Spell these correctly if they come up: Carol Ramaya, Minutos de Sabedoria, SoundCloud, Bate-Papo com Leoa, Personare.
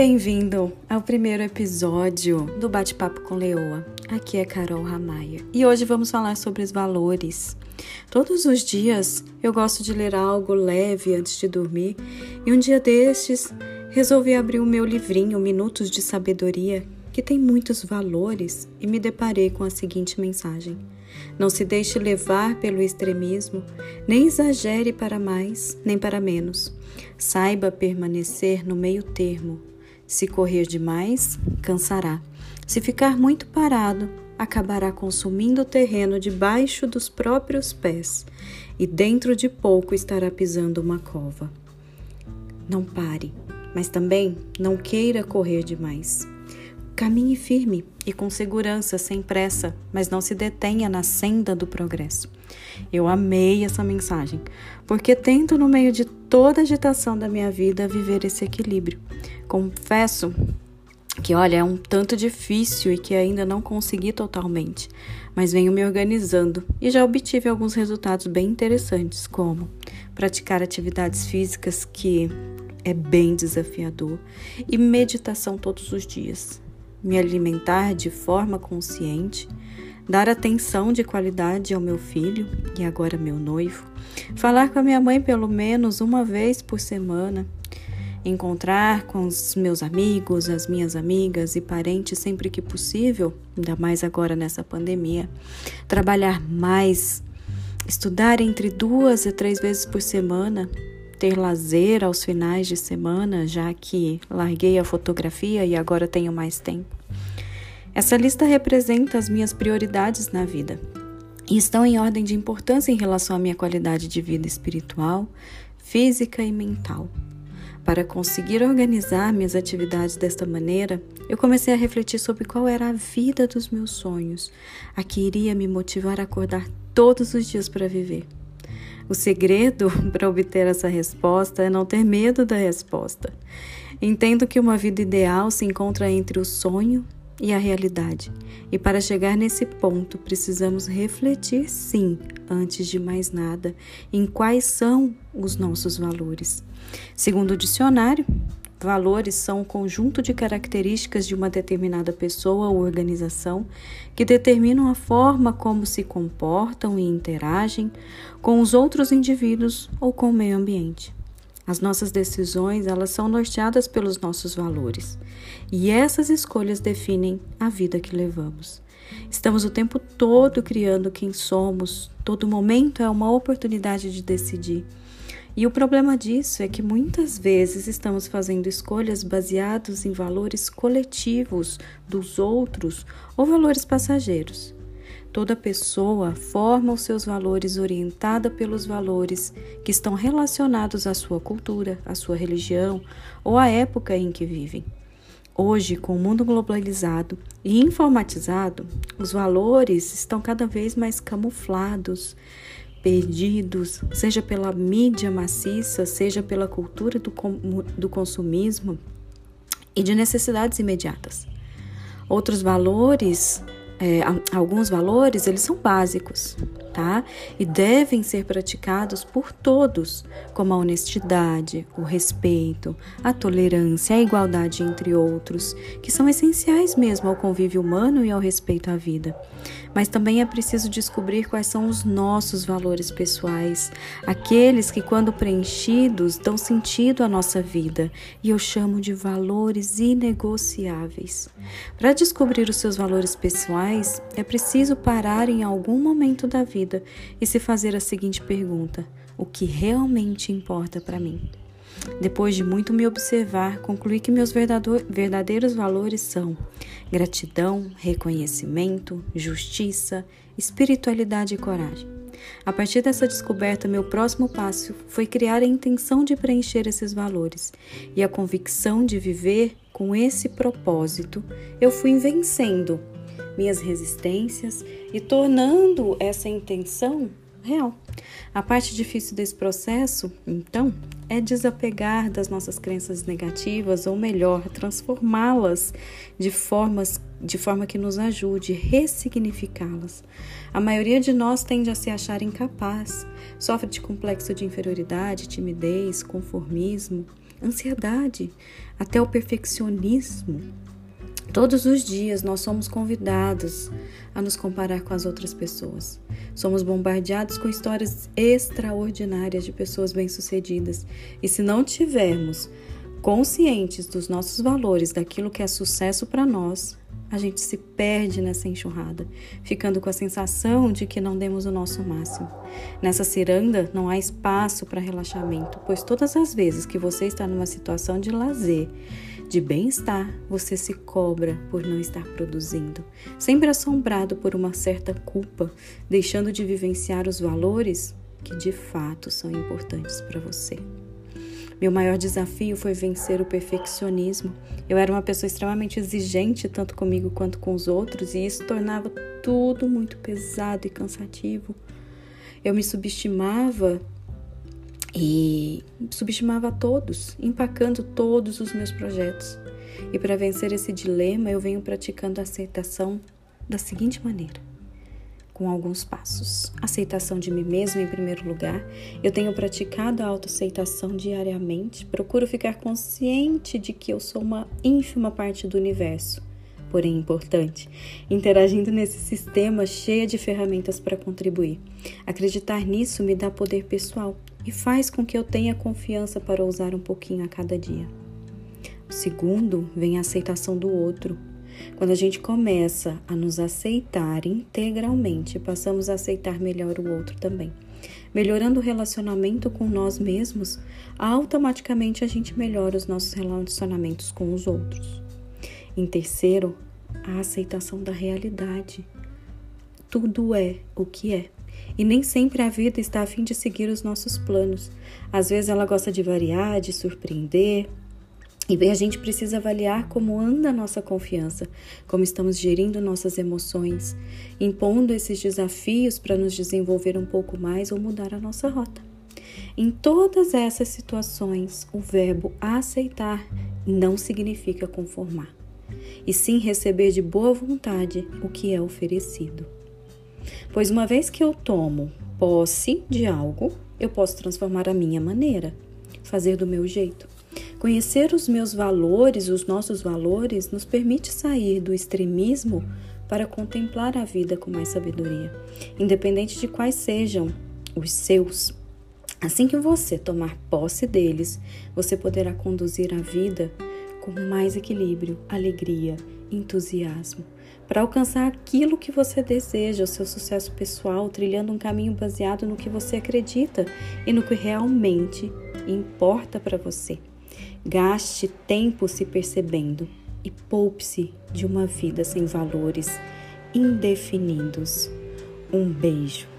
Bem-vindo ao primeiro episódio do Bate-Papo com Leoa. Aqui é Carol Ramaya e hoje vamos falar sobre os valores. Todos os dias eu gosto de ler algo leve antes de dormir e um dia destes resolvi abrir o meu livrinho Minutos de Sabedoria, que tem muitos valores, e me deparei com a seguinte mensagem: não se deixe levar pelo extremismo, nem exagere para mais, nem para menos. Saiba permanecer no meio termo. Se correr demais, cansará. Se ficar muito parado, acabará consumindo o terreno debaixo dos próprios pés e dentro de pouco estará pisando uma cova. Não pare, mas também não queira correr demais. Caminhe firme e com segurança, sem pressa, mas não se detenha na senda do progresso. Eu amei essa mensagem, porque tento, no meio de toda a agitação da minha vida, viver esse equilíbrio. Confesso que, olha, é um tanto difícil e que ainda não consegui totalmente, mas venho me organizando e já obtive alguns resultados bem interessantes, como praticar atividades físicas, que é bem desafiador, e meditação todos os dias, me alimentar de forma consciente, dar atenção de qualidade ao meu filho e agora meu noivo, falar com a minha mãe pelo menos uma vez por semana, encontrar com os meus amigos, as minhas amigas e parentes sempre que possível, ainda mais agora nessa pandemia, trabalhar mais, estudar entre 2 a 3 vezes por semana, ter lazer aos finais de semana, já que larguei a fotografia e agora tenho mais tempo. Essa lista representa as minhas prioridades na vida e estão em ordem de importância em relação à minha qualidade de vida espiritual, física e mental. Para conseguir organizar minhas atividades desta maneira, eu comecei a refletir sobre qual era a vida dos meus sonhos, a que iria me motivar a acordar todos os dias para viver. O segredo para obter essa resposta é não ter medo da resposta. Entendo que uma vida ideal se encontra entre o sonho e a realidade. E para chegar nesse ponto, precisamos refletir, sim, antes de mais nada, em quais são os nossos valores. Segundo o dicionário, valores são um conjunto de características de uma determinada pessoa ou organização que determinam a forma como se comportam e interagem com os outros indivíduos ou com o meio ambiente. As nossas decisões, elas são norteadas pelos nossos valores, e essas escolhas definem a vida que levamos. Estamos o tempo todo criando quem somos, todo momento é uma oportunidade de decidir. E o problema disso é que muitas vezes estamos fazendo escolhas baseadas em valores coletivos dos outros ou valores passageiros. Toda pessoa forma os seus valores orientada pelos valores que estão relacionados à sua cultura, à sua religião ou à época em que vivem. Hoje, com o mundo globalizado e informatizado, os valores estão cada vez mais camuflados, perdidos, seja pela mídia maciça, seja pela cultura do consumismo e de necessidades imediatas. Outros valores, alguns valores, eles são básicos, tá? E devem ser praticados por todos, como a honestidade, o respeito, a tolerância, a igualdade, entre outros, que são essenciais mesmo ao convívio humano e ao respeito à vida. Mas também é preciso descobrir quais são os nossos valores pessoais, aqueles que, quando preenchidos, dão sentido à nossa vida, e eu chamo de valores inegociáveis. Para descobrir os seus valores pessoais, é preciso parar em algum momento da vida e se fazer a seguinte pergunta: o que realmente importa para mim? Depois de muito me observar, concluí que meus verdadeiros valores são gratidão, reconhecimento, justiça, espiritualidade e coragem. A partir dessa descoberta, meu próximo passo foi criar a intenção de preencher esses valores e a convicção de viver com esse propósito. Eu fui vencendo minhas resistências e tornando essa intenção real. A parte difícil desse processo, então, é desapegar das nossas crenças negativas, ou melhor, transformá-las de forma que nos ajude a ressignificá-las. A maioria de nós tende a se achar incapaz, sofre de complexo de inferioridade, timidez, conformismo, ansiedade, até o perfeccionismo. Todos os dias nós somos convidados a nos comparar com as outras pessoas. Somos bombardeados com histórias extraordinárias de pessoas bem-sucedidas. E se não tivermos conscientes dos nossos valores, daquilo que é sucesso para nós, a gente se perde nessa enxurrada, ficando com a sensação de que não demos o nosso máximo. Nessa ciranda não há espaço para relaxamento, pois todas as vezes que você está numa situação de lazer, de bem-estar, você se cobra por não estar produzindo, sempre assombrado por uma certa culpa, deixando de vivenciar os valores que de fato são importantes para você. Meu maior desafio foi vencer o perfeccionismo. Eu era uma pessoa extremamente exigente, tanto comigo quanto com os outros, e isso tornava tudo muito pesado e cansativo. Eu me subestimava e subestimava a todos, empacando todos os meus projetos. E para vencer esse dilema, eu venho praticando a aceitação da seguinte maneira, com alguns passos. Aceitação de mim mesma em primeiro lugar. Eu tenho praticado a autoaceitação diariamente. Procuro ficar consciente de que eu sou uma ínfima parte do universo, porém importante, interagindo nesse sistema cheio de ferramentas para contribuir. Acreditar nisso me dá poder pessoal e faz com que eu tenha confiança para ousar um pouquinho a cada dia. O segundo vem a aceitação do outro. Quando a gente começa a nos aceitar integralmente, passamos a aceitar melhor o outro também. Melhorando o relacionamento com nós mesmos, automaticamente a gente melhora os nossos relacionamentos com os outros. Em terceiro, a aceitação da realidade. Tudo é o que é. E nem sempre a vida está a fim de seguir os nossos planos. Às vezes ela gosta de variar, de surpreender. E a gente precisa avaliar como anda a nossa confiança, como estamos gerindo nossas emoções, impondo esses desafios para nos desenvolver um pouco mais ou mudar a nossa rota. Em todas essas situações, o verbo aceitar não significa conformar, e sim receber de boa vontade o que é oferecido. Pois uma vez que eu tomo posse de algo, eu posso transformar a minha maneira, fazer do meu jeito. Conhecer os meus valores, os nossos valores, nos permite sair do extremismo para contemplar a vida com mais sabedoria, independente de quais sejam os seus. Assim que você tomar posse deles, você poderá conduzir a vida com mais equilíbrio, alegria, entusiasmo, para alcançar aquilo que você deseja, o seu sucesso pessoal, trilhando um caminho baseado no que você acredita e no que realmente importa para você. Gaste tempo se percebendo e poupe-se de uma vida sem valores indefinidos. Um beijo.